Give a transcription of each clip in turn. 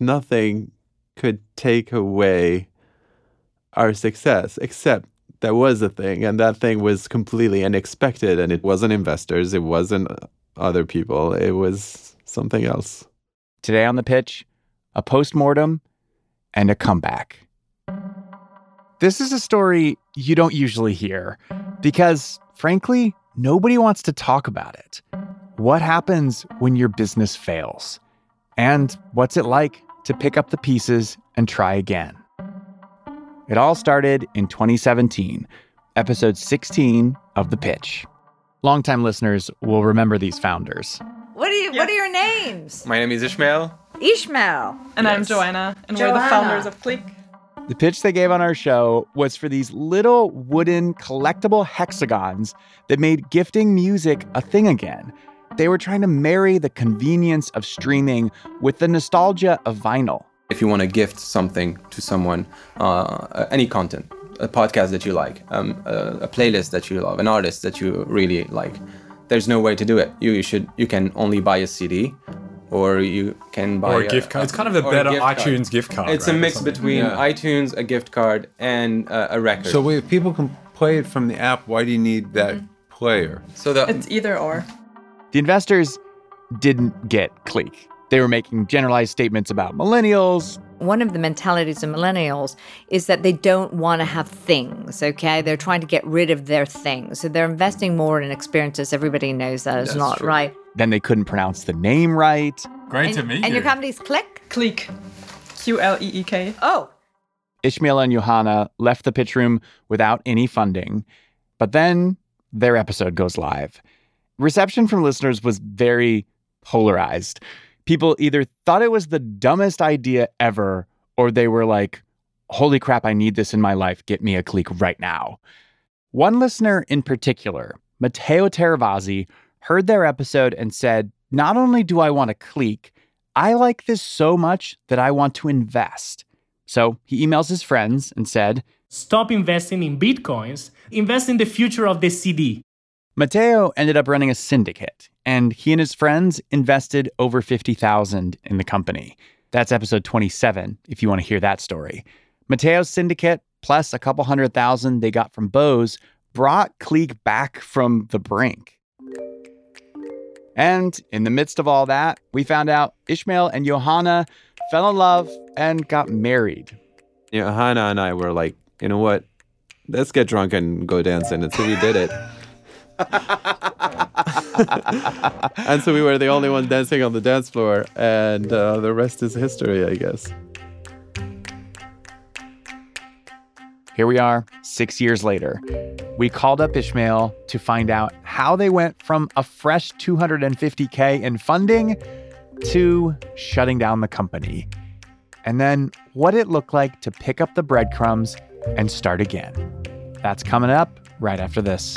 nothing could take away our success, except there was a thing, and that thing was completely unexpected, and it wasn't investors, it wasn't other people, it was something else. Today on The Pitch, a postmortem and a comeback. This is a story you don't usually hear because, frankly, nobody wants to talk about it. What happens when your business fails? And what's it like to pick up the pieces and try again? It all started in 2017, episode 16 of The Pitch. Longtime listeners will remember these founders. What are your names? My name is Ishmael. Ishmael. And yes. I'm Johanna, and we're the founders of Qleek. The pitch they gave on our show was for these little wooden collectible hexagons that made gifting music a thing again. They were trying to marry the convenience of streaming with the nostalgia of vinyl. If you want to gift something to someone, any content, a podcast that you like, a playlist that you love, an artist that you really like, there's no way to do it. You can only buy a CD. Or you can buy a gift card. It's kind of a better iTunes gift card. It's a mix between iTunes, a gift card, and a record. So if people can play it from the app, why do you need that player? So it's either or. The investors didn't get Qleek. They were making generalized statements about millennials. One of the mentalities of millennials is that they don't want to have things, okay? They're trying to get rid of their things. So they're investing more in experiences. Everybody knows that is not right. Then they couldn't pronounce the name right. Great to meet you. And your company's Qleek? Qleek. Qleek. Oh. Ishmael and Johanna left the pitch room without any funding. But then their episode goes live. Reception from listeners was very polarized. People either thought it was the dumbest idea ever, or they were like, holy crap, I need this in my life. Get me a Qleek right now. One listener in particular, Matteo Teravazzi, heard their episode and said, not only do I want a Qleek, I like this so much that I want to invest. So he emails his friends and said, stop investing in Bitcoins, invest in the future of the CD. Matteo ended up running a syndicate, and he and his friends invested over $50,000 in the company. That's episode 27, if you want to hear that story. Matteo's syndicate, plus a couple $100,000 they got from Bose, brought Qleek back from the brink. And in the midst of all that, we found out Ishmael and Johanna fell in love and got married. Johanna and I were like, you know what? Let's get drunk and go dancing. And so we did it. And so we were the only one dancing on the dance floor, and the rest is history, I guess. Here we are, 6 years later. We called up Ishmael to find out how they went from a fresh $250K in funding to shutting down the company. And then what it looked like to pick up the breadcrumbs and start again. That's coming up right after this.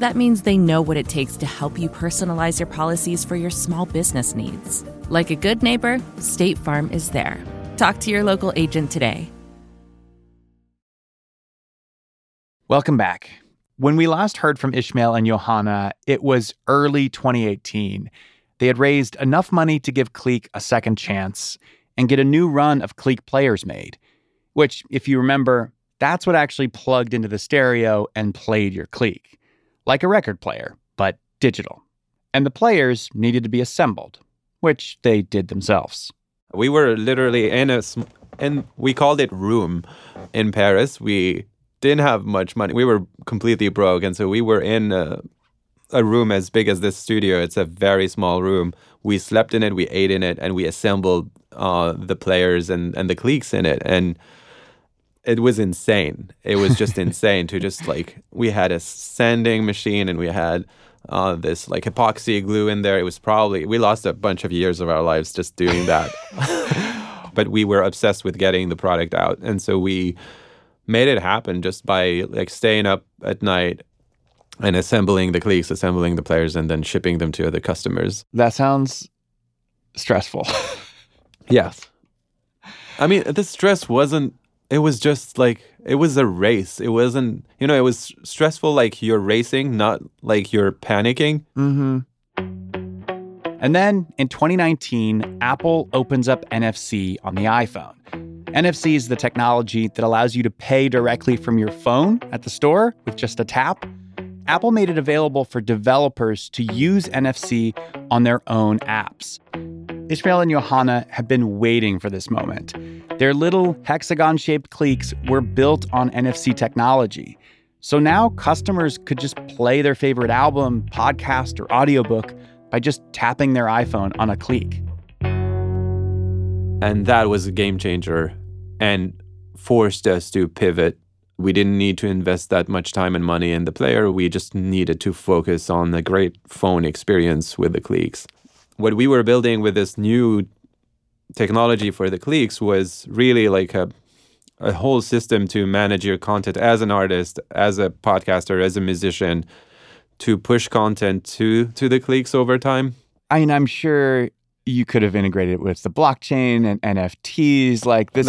That means they know what it takes to help you personalize your policies for your small business needs. Like a good neighbor, State Farm is there. Talk to your local agent today. Welcome back. When we last heard from Ishmael and Johanna, it was early 2018. They had raised enough money to give Qleek a second chance and get a new run of Qleek players made, which, if you remember, that's what actually plugged into the stereo and played your Qleek. Like a record player, but digital. And the players needed to be assembled, which they did themselves. We were literally and we called it room in Paris. We didn't have much money. We were completely broke, and so we were in a room as big as this studio. It's a very small room. We slept in it, we ate in it, and we assembled the players and the cliques in it. And it was insane. It was just insane to just like, we had a sanding machine and we had this like epoxy glue in there. It was probably, we lost a bunch of years of our lives just doing that. But we were obsessed with getting the product out. And so we made it happen just by like staying up at night and assembling the Qleeks, assembling the players, and then shipping them to other customers. That sounds stressful. Yes. I mean, the stress wasn't, it was just like, it was a race. It wasn't, you know, it was stressful like you're racing, not like you're panicking. Mm-hmm. And then in 2019, Apple opens up NFC on the iPhone. NFC is the technology that allows you to pay directly from your phone at the store with just a tap. Apple made it available for developers to use NFC on their own apps. Ishmael and Johanna have been waiting for this moment. Their little hexagon-shaped Qleeks were built on NFC technology. So now customers could just play their favorite album, podcast, or audiobook by just tapping their iPhone on a Qleek. And that was a game changer and forced us to pivot. We didn't need to invest that much time and money in the player. We just needed to focus on a great phone experience with the Qleeks. What we were building with this new technology for the Qleeks was really like a whole system to manage your content as an artist, as a podcaster, as a musician, to push content to the Qleeks over time. I mean, I'm sure you could have integrated it with the blockchain and NFTs. Like this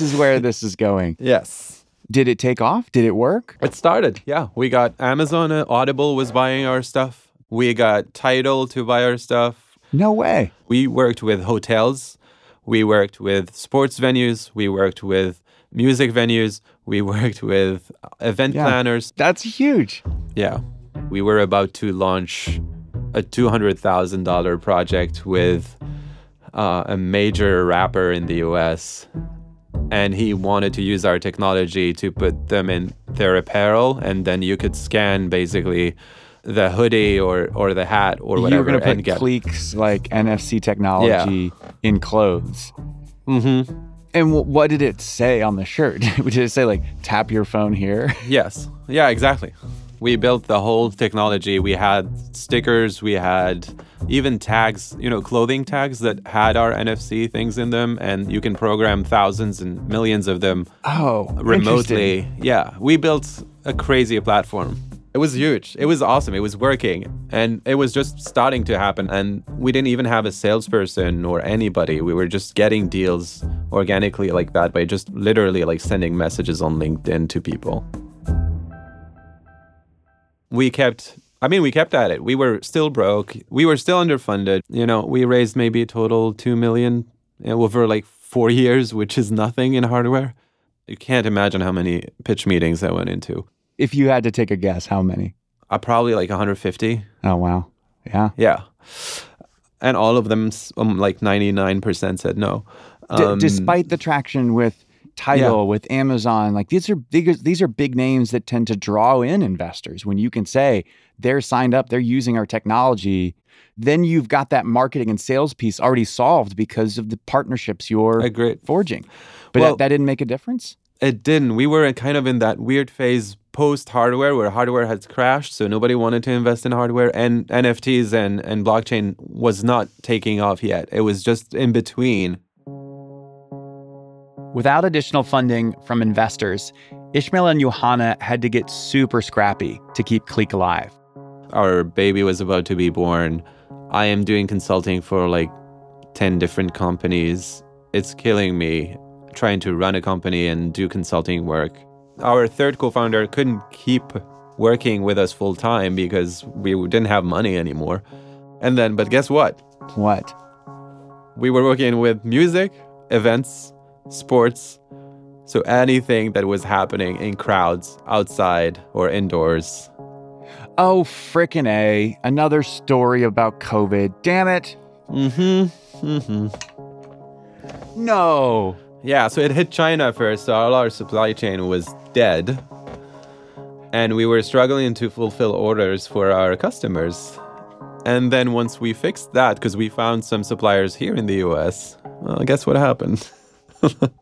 is where this is going. Yes. Did it take off? Did it work? It started, yeah. We got Amazon, Audible was buying our stuff. We got Tidal to buy our stuff. No way. We worked with hotels. We worked with sports venues. We worked with music venues. We worked with event planners. That's huge. Yeah. We were about to launch a $200,000 project with a major rapper in the US. And he wanted to use our technology to put them in their apparel, and then you could scan basically the hoodie or the hat or whatever. You were going to put Qleeks, like NFC technology, in clothes. Mm-hmm. And what did it say on the shirt? Did it say, like, tap your phone here? Yes. Yeah, exactly. We built the whole technology. We had stickers. We had even tags, you know, clothing tags that had our NFC things in them. And you can program thousands and millions of them remotely. Yeah. We built a crazy platform. It was huge. It was awesome. It was working. And it was just starting to happen. And we didn't even have a salesperson or anybody. We were just getting deals organically like that by just literally like sending messages on LinkedIn to people. We kept at it. We were still broke. We were still underfunded. You know, we raised maybe a total $2 million over like 4 years, which is nothing in hardware. You can't imagine how many pitch meetings I went into. If you had to take a guess, how many? Probably like 150. Oh, wow. Yeah. Yeah. And all of them, like 99% said no. Despite the traction with Tidal, with Amazon, like these are big names that tend to draw in investors. When you can say they're signed up, they're using our technology, then you've got that marketing and sales piece already solved because of the partnerships you're forging. But that didn't make a difference? It didn't. We were kind of in that weird phase post-hardware where hardware had crashed, so nobody wanted to invest in hardware, and NFTs and blockchain was not taking off yet. It was just in between. Without additional funding from investors, Ishmael and Johanna had to get super scrappy to keep Qleek alive. Our baby was about to be born. I am doing consulting for like 10 different companies. It's killing me trying to run a company and do consulting work. Our third co-founder couldn't keep working with us full time because we didn't have money anymore. And then, but guess what? What? We were working with music, events, sports, so anything that was happening in crowds outside or indoors. Oh, frickin' A. Another story about COVID. Damn it. Mm-hmm. Mm-hmm. No. Yeah, so it hit China first, so all our supply chain was dead. And we were struggling to fulfill orders for our customers. And then once we fixed that, because we found some suppliers here in the U.S., well, guess what happened? The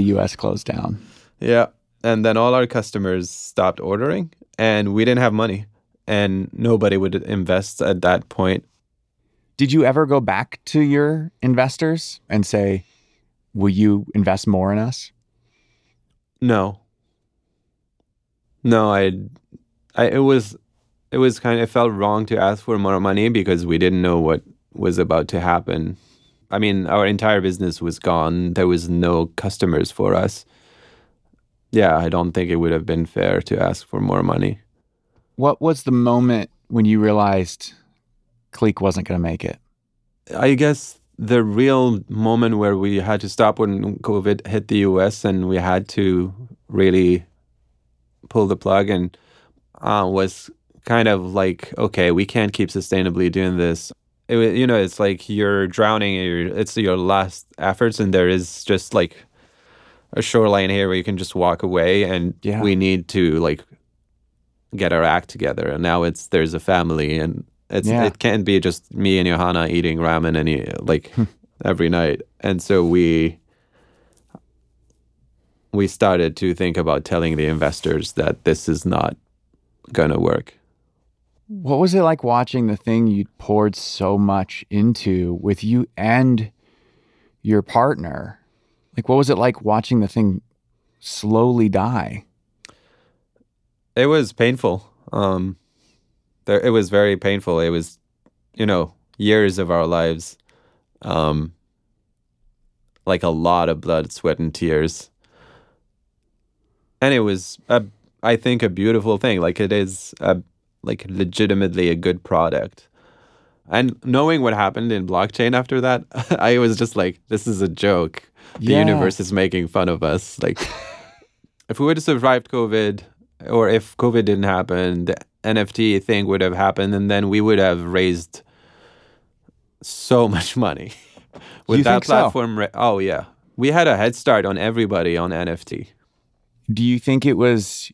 U.S. closed down. Yeah. And then all our customers stopped ordering and we didn't have money. and nobody would invest at that point. Did you ever go back to your investors and say, will you invest more in us? No. No, it was kind of, it felt wrong to ask for more money because we didn't know what was about to happen. I mean, our entire business was gone. There was no customers for us. Yeah, I don't think it would have been fair to ask for more money. What was the moment when you realized Qleek wasn't going to make it? I guess the real moment where we had to stop when COVID hit the US and we had to really pull the plug and was kind of like, okay, we can't keep sustainably doing this. It's like you're drowning. It's your last efforts, and there is just like a shoreline here where you can just walk away. And we need to like get our act together. And now there's a family, and it can't be just me and Johanna eating ramen and like every night. And so we started to think about telling the investors that this is not gonna work. What was it like watching the thing you poured so much into with you and your partner? Like, what was it like watching the thing slowly die? It was painful. It was very painful. It was, years of our lives, like a lot of blood, sweat, and tears. And it was, I think, a beautiful thing. Like, it is legitimately a good product. And knowing what happened in blockchain after that, I was just like, this is a joke. The universe is making fun of us. Like, if we would have survived COVID, or if COVID didn't happen, the NFT thing would have happened, and then we would have raised so much money. With that platform. So? Oh, yeah. We had a head start on everybody on NFT. Do you think it was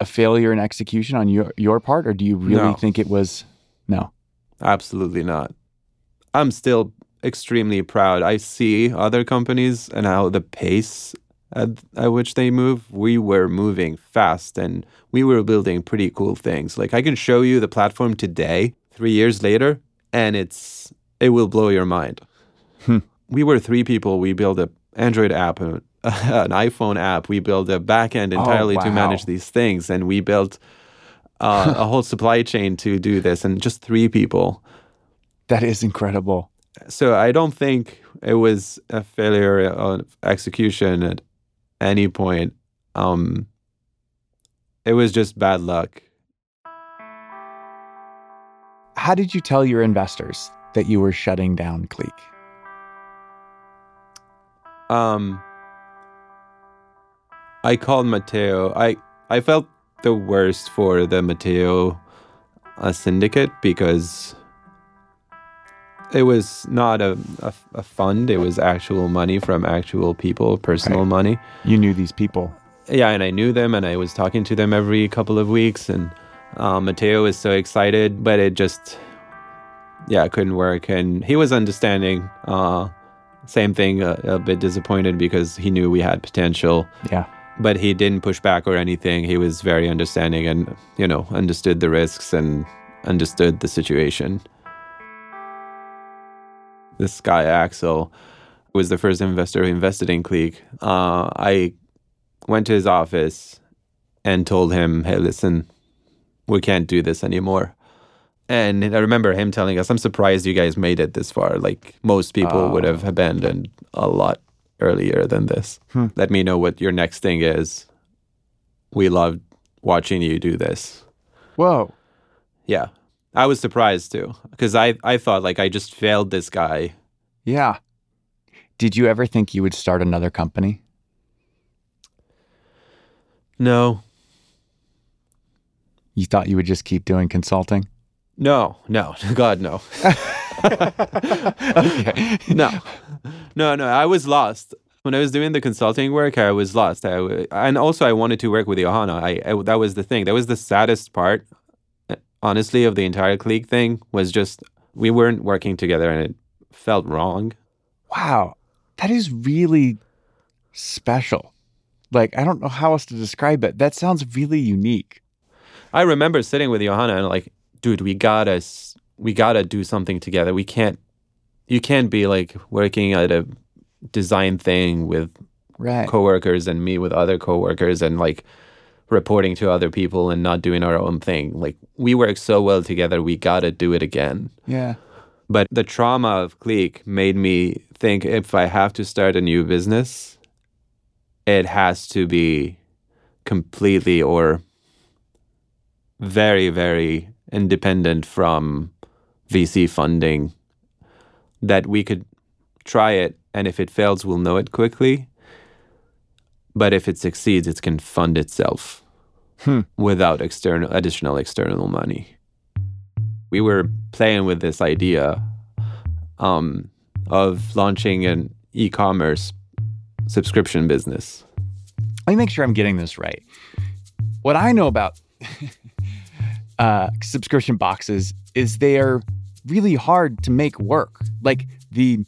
a failure in execution on your part, or do you really think it was? No, absolutely not. I'm still extremely proud. I see other companies and how the pace at which they move. We were moving fast and we were building pretty cool things. Like, I can show you the platform today, 3 years later, and it will blow your mind. We were three people. We built an Android app, an iPhone app. We built a backend entirely to manage these things, and we built a whole supply chain to do this, and just three people. That is incredible. So I don't think it was a failure of execution at any point. It was just bad luck. How did you tell your investors that you were shutting down Qleek? I called Matteo. I felt the worst for the Matteo syndicate because it was not a fund. It was actual money from actual people, personal money. You knew these people. Yeah, and I knew them, and I was talking to them every couple of weeks. And Matteo was so excited, but it just, couldn't work. And he was understanding. Same thing, a bit disappointed because he knew we had potential. Yeah. But he didn't push back or anything. He was very understanding and, understood the risks and understood the situation. This guy, Axel, was the first investor who invested in Qleek. I went to his office and told him, hey, listen, we can't do this anymore. And I remember him telling us, I'm surprised you guys made it this far. Like, most people would have abandoned a lot earlier than this. Let me know what your next thing is. We loved watching you do this. Whoa. Yeah. I was surprised too, because I thought I just failed this guy. Yeah. Did you ever think you would start another company? No. You thought you would just keep doing consulting? No. God, no. Okay. No. I was lost. When I was doing the consulting work, I was lost. And also, I wanted to work with Johanna. That was the thing. That was the saddest part, honestly, of the entire Qleek thing, was just we weren't working together, and it felt wrong. Wow. That is really special. I don't know how else to describe it. That sounds really unique. I remember sitting with Johanna and like, dude, we gotta do something together. We can't. You can't be like working at a design thing with coworkers and me with other coworkers and like reporting to other people and not doing our own thing. Like, we work so well together. We gotta do it again. Yeah. But the trauma of Qleek made me think, if I have to start a new business, it has to be completely or very, very independent from VC funding, that we could try it, and if it fails, we'll know it quickly. But if it succeeds, it can fund itself without additional external money. We were playing with this idea of launching an e-commerce subscription business. Let me make sure I'm getting this right. What I know about subscription boxes is they are really hard to make work. Like, the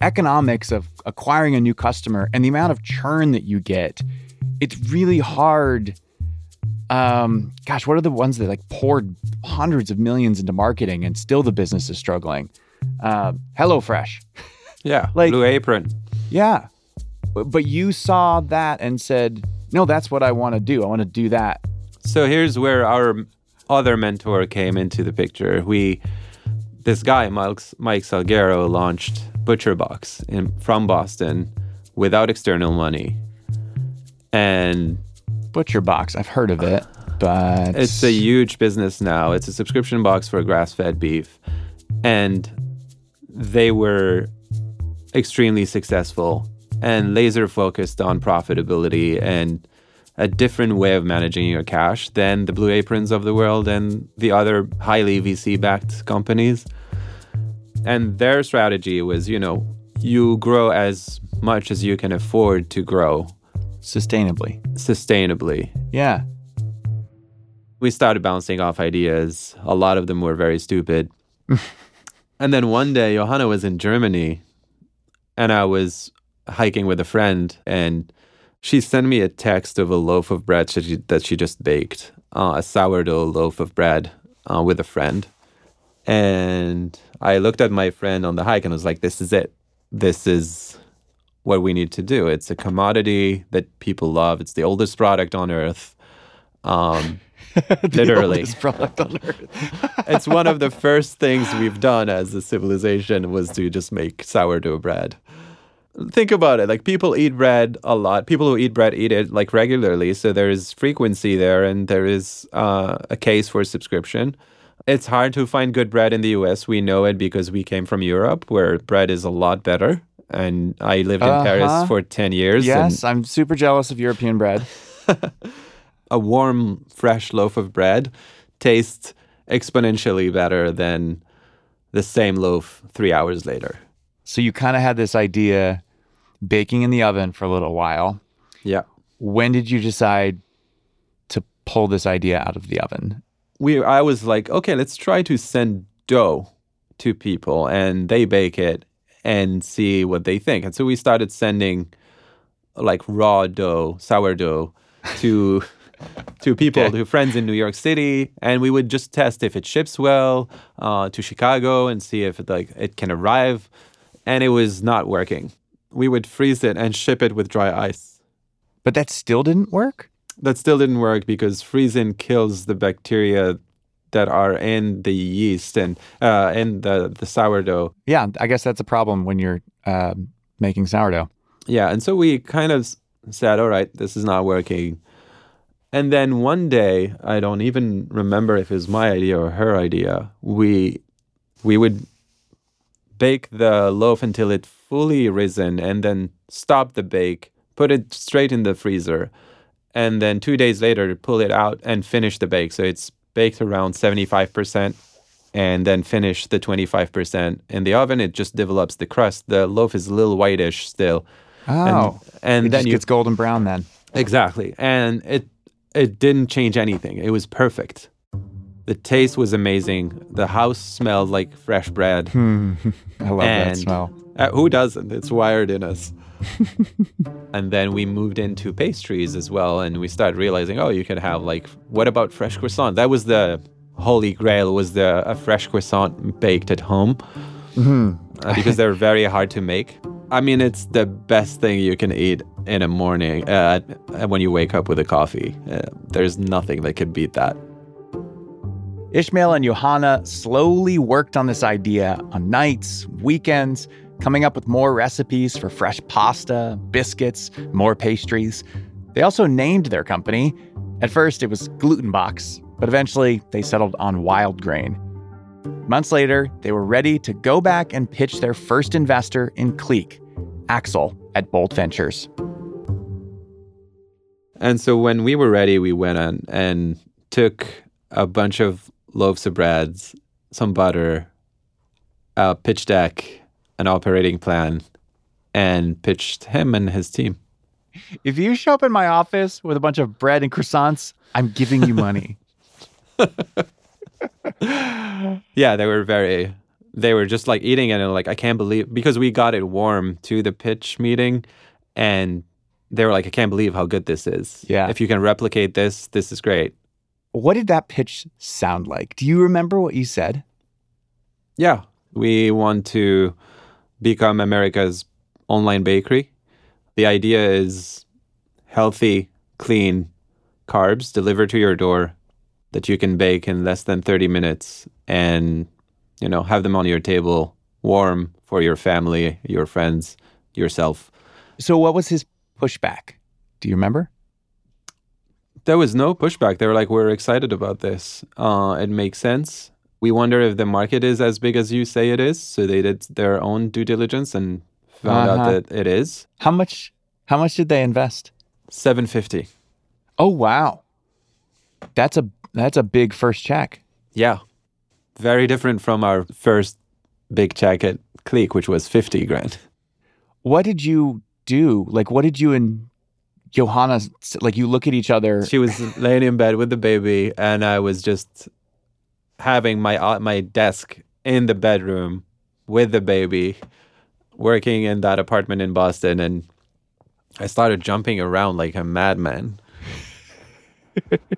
economics of acquiring a new customer and the amount of churn that you get, it's really hard. Gosh, what are the ones that like poured hundreds of millions into marketing and still the business is struggling? HelloFresh. Yeah, like, Blue Apron. Yeah. But you saw that and said, no, that's what I want to do. I want to do that. So here's where our other mentor came into the picture. This guy, Mike Salguero, launched ButcherBox from Boston without external money. And ButcherBox, I've heard of it, but it's a huge business now. It's a subscription box for grass-fed beef, and they were extremely successful and laser-focused on profitability and a different way of managing your cash than the Blue Aprons of the world and the other highly VC-backed companies. And their strategy was, you grow as much as you can afford to grow. Sustainably. Yeah. We started bouncing off ideas. A lot of them were very stupid. And then one day, Johanna was in Germany, and I was hiking with a friend, and she sent me a text of a loaf of bread that she just baked, a sourdough loaf of bread with a friend. And I looked at my friend on the hike and was like, this is it. This is what we need to do. It's a commodity that people love. It's the oldest product on earth. Literally. Oldest product on earth. It's one of the first things we've done as a civilization was to just make sourdough bread. Think about it. Like, people eat bread a lot. People who eat bread eat it like regularly. So there is frequency there, and there is a case for subscription. It's hard to find good bread in the US. We know it because we came from Europe, where bread is a lot better. And I lived in Paris for 10 years. Yes, I'm super jealous of European bread. A warm, fresh loaf of bread tastes exponentially better than the same loaf 3 hours later. So you kind of had this idea baking in the oven for a little while. Yeah. When did you decide to pull this idea out of the oven? I was like, okay, let's try to send dough to people and they bake it and see what they think. And so we started sending like raw dough, sourdough, to people, to friends in New York City, and we would just test if it ships well to Chicago and see if it can arrive. And it was not working. We would freeze it and ship it with dry ice. But that still didn't work? That still didn't work because freezing kills the bacteria that are in the yeast and in the sourdough. Yeah, I guess that's a problem when you're making sourdough. Yeah, and so we kind of said, all right, this is not working. And then one day, I don't even remember if it was my idea or her idea, we would bake the loaf until it fully risen and then stop the bake, put it straight in the freezer, and then 2 days later, pull it out and finish the bake. So it's baked around 75% and then finish the 25% in the oven. It just develops the crust. The loaf is a little whitish still. Oh, and it then just gets golden brown then. Exactly. And it didn't change anything. It was perfect. The taste was amazing. The house smelled like fresh bread. I love that smell. Who doesn't? It's wired in us. And then we moved into pastries as well, and we started realizing, oh, you could have like, what about fresh croissant? That was the holy grail, was a fresh croissant baked at home, because they're very hard to make. I mean, it's the best thing you can eat in a morning when you wake up with a coffee. There's nothing that could beat that. Ishmael and Johanna slowly worked on this idea on nights, weekends, coming up with more recipes for fresh pasta, biscuits, more pastries. They also named their company. At first, it was Glutenbox, but eventually they settled on Wild Grain. Months later, they were ready to go back and pitch their first investor in Qleek, Axel, at Bold Ventures. And so when we were ready, we went on and took a bunch of loaves of breads, some butter, a pitch deck, an operating plan, and pitched him and his team. If you show up in my office with a bunch of bread and croissants, I'm giving you money. Yeah, they were just like eating it and like, I can't believe, because we got it warm to the pitch meeting, and they were like, I can't believe how good this is. Yeah. If you can replicate this, this is great. What did that pitch sound like? Do you remember what you said? Yeah. We want to become America's online bakery. The idea is healthy, clean carbs delivered to your door that you can bake in less than 30 minutes and, you know, have them on your table, warm for your family, your friends, yourself. So what was his pushback? Do you remember? There was no pushback. They were like, we're excited about this. It makes sense. We wonder if the market is as big as you say it is. So they did their own due diligence and found out that it is. How much did they invest? $750. Oh, wow. That's a big first check. Yeah. Very different from our first big check at Qleek, which was $50,000. What did you do? Like, what did you and Johanna, like, you look at each other? She was laying in bed with the baby, and I was just having my desk in the bedroom with the baby, working in that apartment in Boston, and I started jumping around like a madman.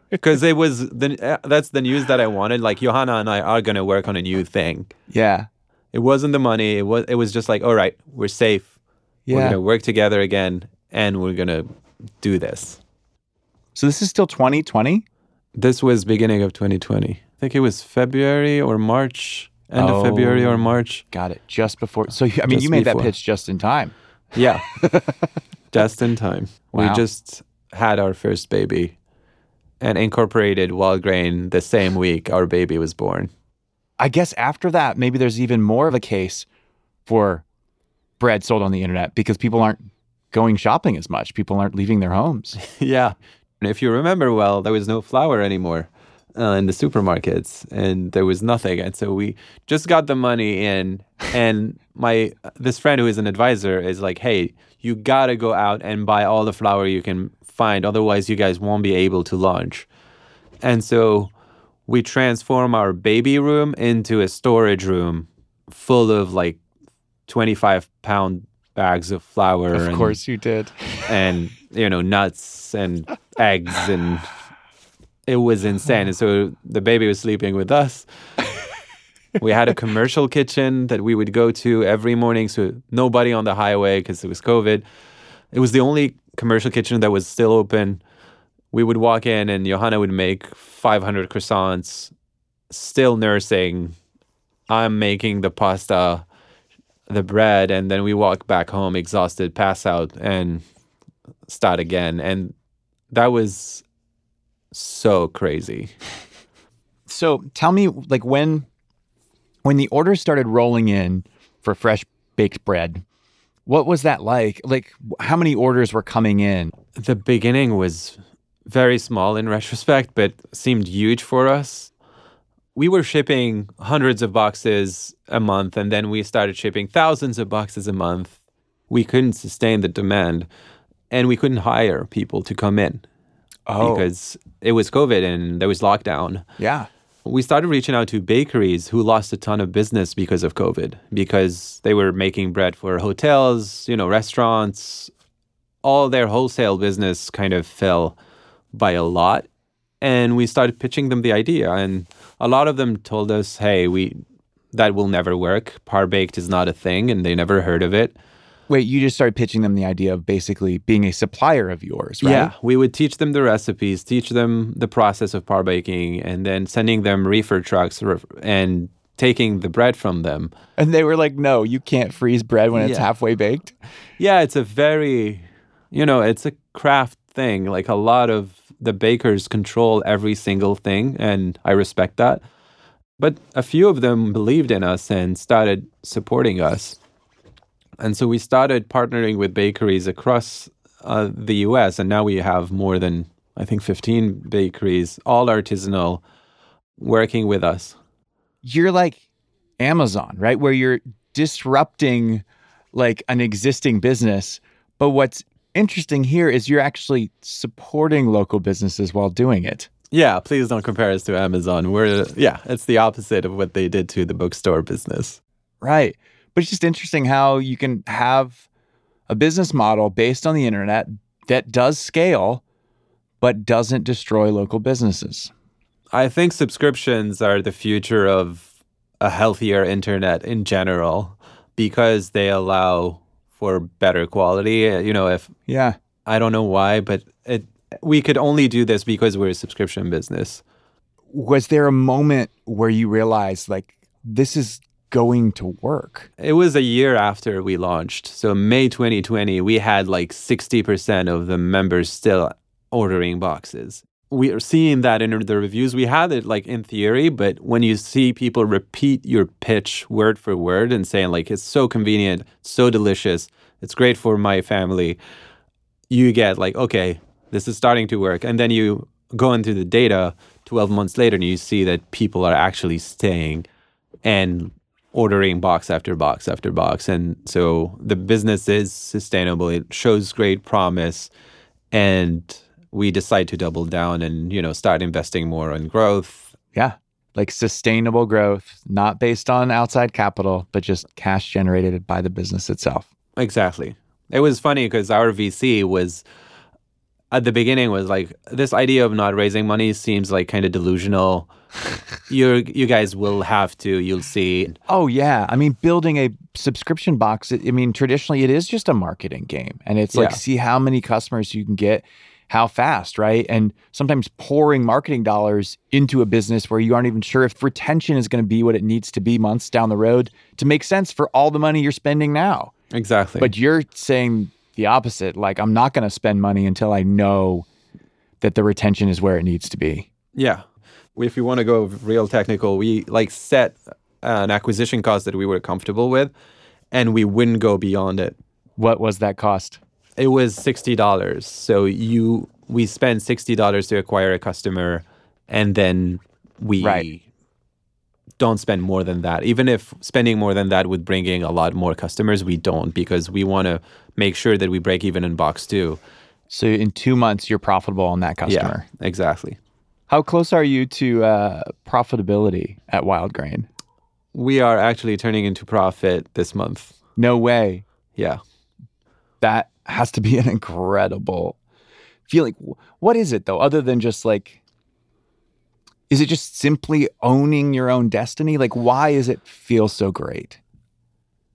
Because it was that's the news that I wanted. Like, Johanna and I are going to work on a new thing. Yeah. It wasn't the money. It was just like, all right, we're safe. Yeah. We're going to work together again, and we're going to do this. So this is still 2020? This was beginning of 2020. I think it was February or March, end of February or March. Got it. Just before. So, I mean, you made that pitch just in time. Yeah. Just in time. Wow. We just had our first baby and incorporated Wild Grain the same week our baby was born. I guess after that, maybe there's even more of a case for bread sold on the internet because people aren't going shopping as much. People aren't leaving their homes. Yeah. And if you remember well, there was no flour anymore in the supermarkets, and there was nothing. And so we just got the money in, and this friend who is an advisor is like, hey, you got to go out and buy all the flour you can find, otherwise you guys won't be able to launch. And so we transform our baby room into a storage room full of like 25-pound bags of flour. Of course you did. And, you know, nuts and eggs, and it was insane. And so the baby was sleeping with us. We had a commercial kitchen that we would go to every morning, so nobody on the highway because it was COVID. It was the only commercial kitchen that was still open. We would walk in and Johanna would make 500 croissants, still nursing. I'm making the pasta, the bread, and then we walk back home exhausted, pass out, and start again. And that was so crazy. So tell me, like, when the orders started rolling in for fresh baked bread, what was that like? Like, how many orders were coming in? The beginning was very small in retrospect, but seemed huge for us. We were shipping hundreds of boxes a month, and then we started shipping thousands of boxes a month. We couldn't sustain the demand, and we couldn't hire people to come in because it was COVID and there was lockdown. Yeah. we started reaching out to bakeries who lost a ton of business because of COVID, because they were making bread for hotels, you know, restaurants. All their wholesale business kind of fell by a lot. And we started pitching them the idea. And a lot of them told us, hey, that will never work. Par-baked is not a thing, and they never heard of it. Wait, you just started pitching them the idea of basically being a supplier of yours, right? Yeah, we would teach them the recipes, teach them the process of par-baking, and then sending them reefer trucks and taking the bread from them. And they were like, no, you can't freeze bread when it's halfway baked? Yeah, it's a very, you know, it's a craft thing. Like a lot of the bakers control every single thing, and I respect that. But a few of them believed in us and started supporting us. And so we started partnering with bakeries across the U.S., and now we have more than, I think, 15 bakeries, all artisanal, working with us. You're like Amazon, right? Where you're disrupting like an existing business. But what's interesting here is you're actually supporting local businesses while doing it. Yeah, please don't compare us to Amazon. It's the opposite of what they did to the bookstore business. Right. But it's just interesting how you can have a business model based on the internet that does scale, but doesn't destroy local businesses. I think subscriptions are the future of a healthier internet in general, because they allow for better quality. You know, I don't know why, but we could only do this because we're a subscription business. Was there a moment where you realized, like, this is going to work? It was a year after we launched. So May 2020, we had like 60% of the members still ordering boxes. We are seeing that in the reviews. We had it like in theory, but when you see people repeat your pitch word for word and saying like, it's so convenient, so delicious, it's great for my family, you get like, okay, this is starting to work. And then you go into the data 12 months later and you see that people are actually staying and ordering box after box after box. And so the business is sustainable. It shows great promise. And we decide to double down and, you know, start investing more on growth. Yeah, like sustainable growth, not based on outside capital, but just cash generated by the business itself. Exactly. It was funny because our VC was, at the beginning, was like, this idea of not raising money seems like kind of delusional. You guys will have to, you'll see. Oh, yeah. I mean, building a subscription box, I mean, traditionally, it is just a marketing game. And it's like, see how many customers you can get, how fast, right? And sometimes pouring marketing dollars into a business where you aren't even sure if retention is going to be what it needs to be months down the road to make sense for all the money you're spending now. Exactly. But you're saying the opposite. Like, I'm not going to spend money until I know that the retention is where it needs to be. Yeah. If you want to go real technical, we like set an acquisition cost that we were comfortable with, and we wouldn't go beyond it. What was that cost? It was $60. So we spend $60 to acquire a customer, and then we don't spend more than that. Even if spending more than that would bring in a lot more customers, we don't, because we want to make sure that we break even in box 2. So in 2 months, you're profitable on that customer. Yeah, exactly. How close are you to profitability at Wild Grain? We are actually turning into profit this month. No way. Yeah. That has to be an incredible feeling. What is it, though, other than just like, is it just simply owning your own destiny? Like, why does it feel so great?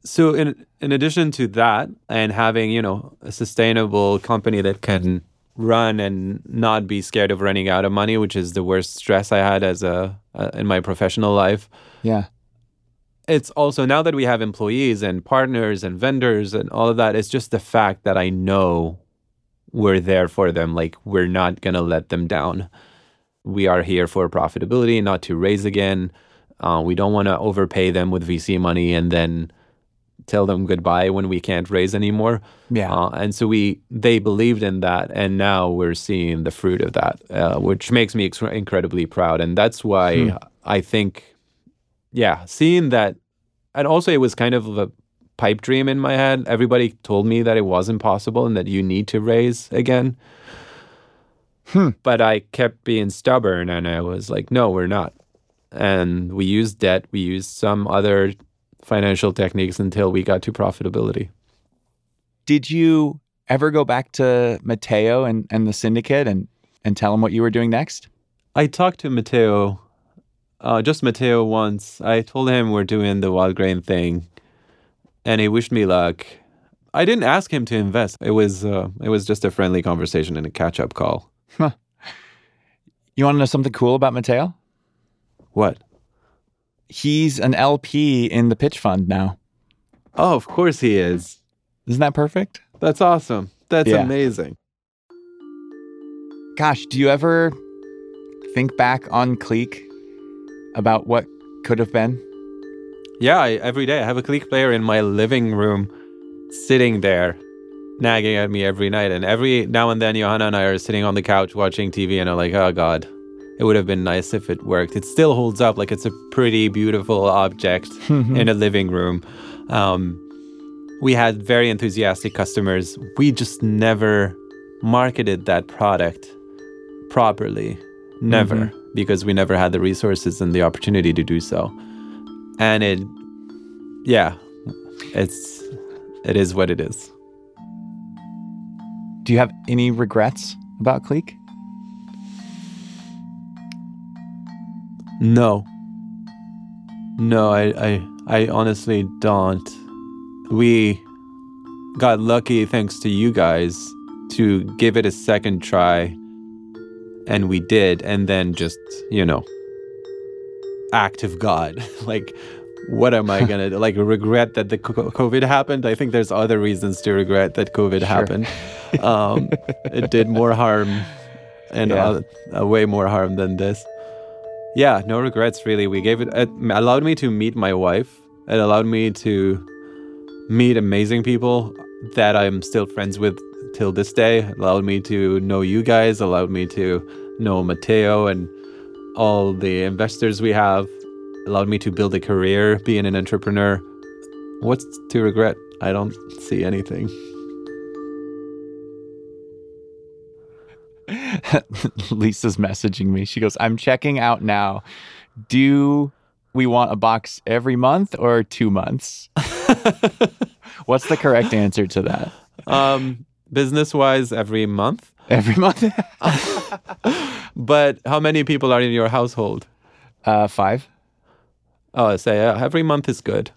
So in addition to that, and having, you know, a sustainable company that can run and not be scared of running out of money, which is the worst stress I had as in my professional life. Yeah. It's also, now that we have employees and partners and vendors and all of that, it's just the fact that I know we're there for them. Like, we're not going to let them down. We are here for profitability, not to raise again. We don't want to overpay them with VC money and then tell them goodbye when we can't raise anymore. Yeah. And so they believed in that, and now we're seeing the fruit of that, which makes me incredibly proud. And that's why I think, seeing that, and also it was kind of a pipe dream in my head. Everybody told me that it was impossible and that you need to raise again. But I kept being stubborn, and I was like, no, we're not. And we used debt. We used some other financial techniques until we got to profitability. Did you ever go back to Matteo and the syndicate and tell him what you were doing next? I talked to Matteo, just Matteo once. I told him we're doing the Wild Grain thing, and he wished me luck. I didn't ask him to invest. It was just a friendly conversation and a catch-up call. Huh. You want to know something cool about Matteo? What? He's an LP in the pitch fund now. Oh, of course he is. Isn't that perfect? That's awesome. That's amazing. Gosh, do you ever think back on Qleek about what could have been? Yeah, every day. I have a Qleek player in my living room sitting there nagging at me every night. And every now and then, Johanna and I are sitting on the couch watching TV and are like, oh, God, it would have been nice if it worked. It still holds up. Like, it's a pretty beautiful object in a living room. We had very enthusiastic customers. We just never marketed that product properly. Never. Mm-hmm. Because we never had the resources and the opportunity to do so. And it is what it is. Do you have any regrets about Qleek? No, I honestly don't. We got lucky, thanks to you guys, to give it a second try. And we did, and then just, act of God. Like, what am I going to, regret that the COVID happened? I think there's other reasons to regret that COVID happened. It did more harm, and way more harm than this. Yeah, no regrets, really. It allowed me to meet my wife. It allowed me to meet amazing people that I'm still friends with till this day. Allowed me to know you guys, allowed me to know Matteo and all the investors we have, allowed me to build a career, being an entrepreneur. What's to regret? I don't see anything. Lisa's messaging me. She goes, I'm checking out now. Do we want a box every month or 2 months? What's the correct answer to that? Business-wise, every month. Every month. But how many people are in your household? 5. Oh, so yeah, every month is good.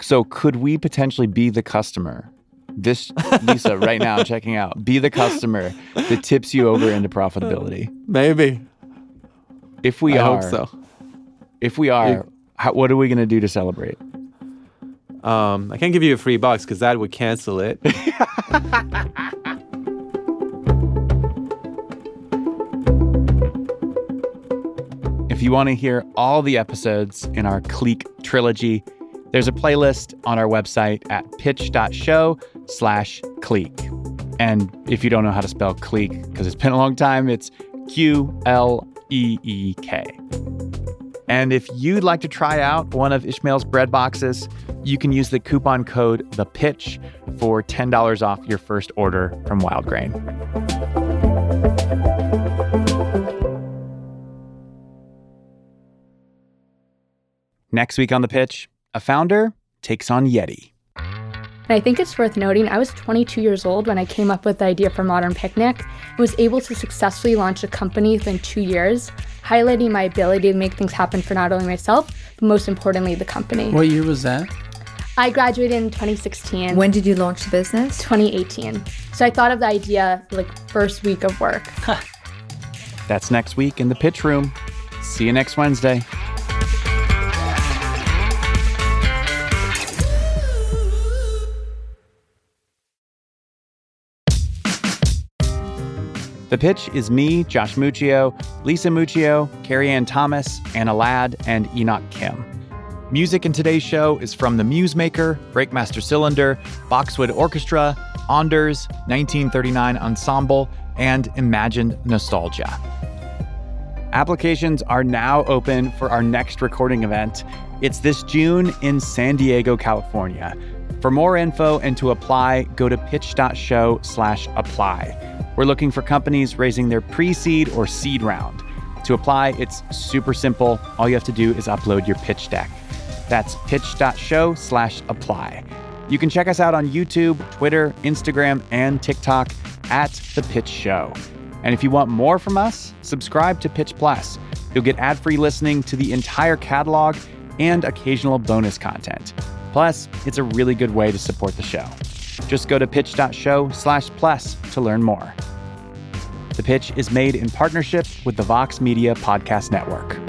So could we potentially be the customer? This Lisa right now checking out. Be the customer that tips you over into profitability. Maybe. If we are, what are we going to do to celebrate? I can't give you a free box because that would cancel it. If you want to hear all the episodes in our Qleek trilogy, there's a playlist on our website at pitch.show/Qleek. And if you don't know how to spell Qleek, because it's been a long time, it's Qleek. And if you'd like to try out one of Ishmael's bread boxes, you can use the coupon code THEPITCH for $10 off your first order from Wild Grain. Next week on The Pitch, a founder takes on Yeti. And I think it's worth noting, I was 22 years old when I came up with the idea for Modern Picnic and was able to successfully launch a company within 2 years, highlighting my ability to make things happen for not only myself, but most importantly, the company. What year was that? I graduated in 2016. When did you launch the business? 2018. So I thought of the idea first week of work. Huh. That's next week in the Pitch Room. See you next Wednesday. The Pitch is me, Josh Muccio, Lisa Muccio, Carrie-Ann Thomas, Anna Ladd, and Enoch Kim. Music in today's show is from The Musemaker, Breakmaster Cylinder, Boxwood Orchestra, Onders, 1939 Ensemble, and Imagined Nostalgia. Applications are now open for our next recording event. It's this June in San Diego, California. For more info and to apply, go to pitch.show/apply. We're looking for companies raising their pre-seed or seed round. To apply, it's super simple. All you have to do is upload your pitch deck. That's pitch.show/apply. You can check us out on YouTube, Twitter, Instagram, and TikTok at The Pitch Show. And if you want more from us, subscribe to Pitch Plus. You'll get ad-free listening to the entire catalog and occasional bonus content. Plus, it's a really good way to support the show. Just go to pitch.show/plus to learn more. The Pitch is made in partnership with the Vox Media Podcast Network.